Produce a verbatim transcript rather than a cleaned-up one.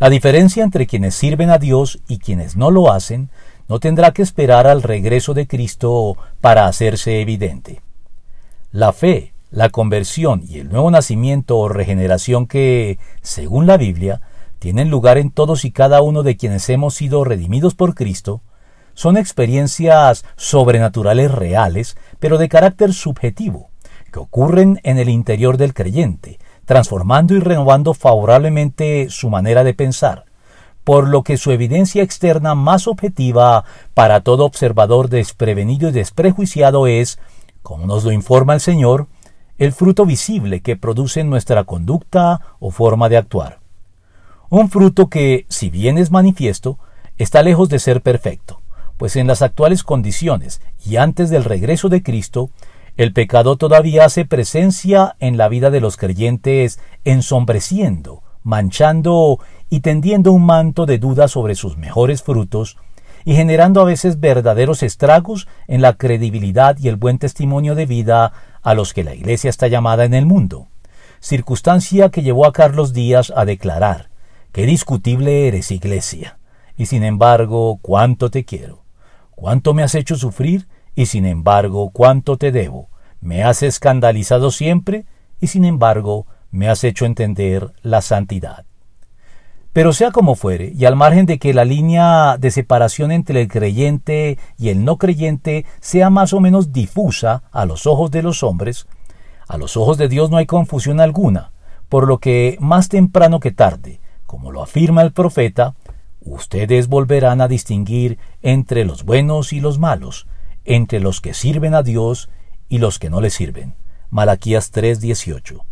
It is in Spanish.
La diferencia entre quienes sirven a Dios y quienes no lo hacen no tendrá que esperar al regreso de Cristo para hacerse evidente. La fe, la conversión y el nuevo nacimiento o regeneración que, según la Biblia, tienen lugar en todos y cada uno de quienes hemos sido redimidos por Cristo, son experiencias sobrenaturales reales, pero de carácter subjetivo, que ocurren en el interior del creyente, transformando y renovando favorablemente su manera de pensar, por lo que su evidencia externa más objetiva para todo observador desprevenido y desprejuiciado es, como nos lo informa el Señor, el fruto visible que produce nuestra conducta o forma de actuar. Un fruto que, si bien es manifiesto, está lejos de ser perfecto, pues en las actuales condiciones y antes del regreso de Cristo, el pecado todavía hace presencia en la vida de los creyentes, ensombreciendo, manchando y tendiendo un manto de duda sobre sus mejores frutos y generando a veces verdaderos estragos en la credibilidad y el buen testimonio de vida a los que la Iglesia está llamada en el mundo, circunstancia que llevó a Carlos Díaz a declarar: «Qué discutible eres, Iglesia, y sin embargo, cuánto te quiero. Cuánto me has hecho sufrir, y sin embargo, cuánto te debo. Me has escandalizado siempre, y sin embargo, me has hecho entender la santidad». Pero sea como fuere, y al margen de que la línea de separación entre el creyente y el no creyente sea más o menos difusa a los ojos de los hombres, a los ojos de Dios no hay confusión alguna, por lo que más temprano que tarde, como lo afirma el profeta, ustedes volverán a distinguir entre los buenos y los malos, entre los que sirven a Dios y los que no le sirven. Malaquías tres dieciocho.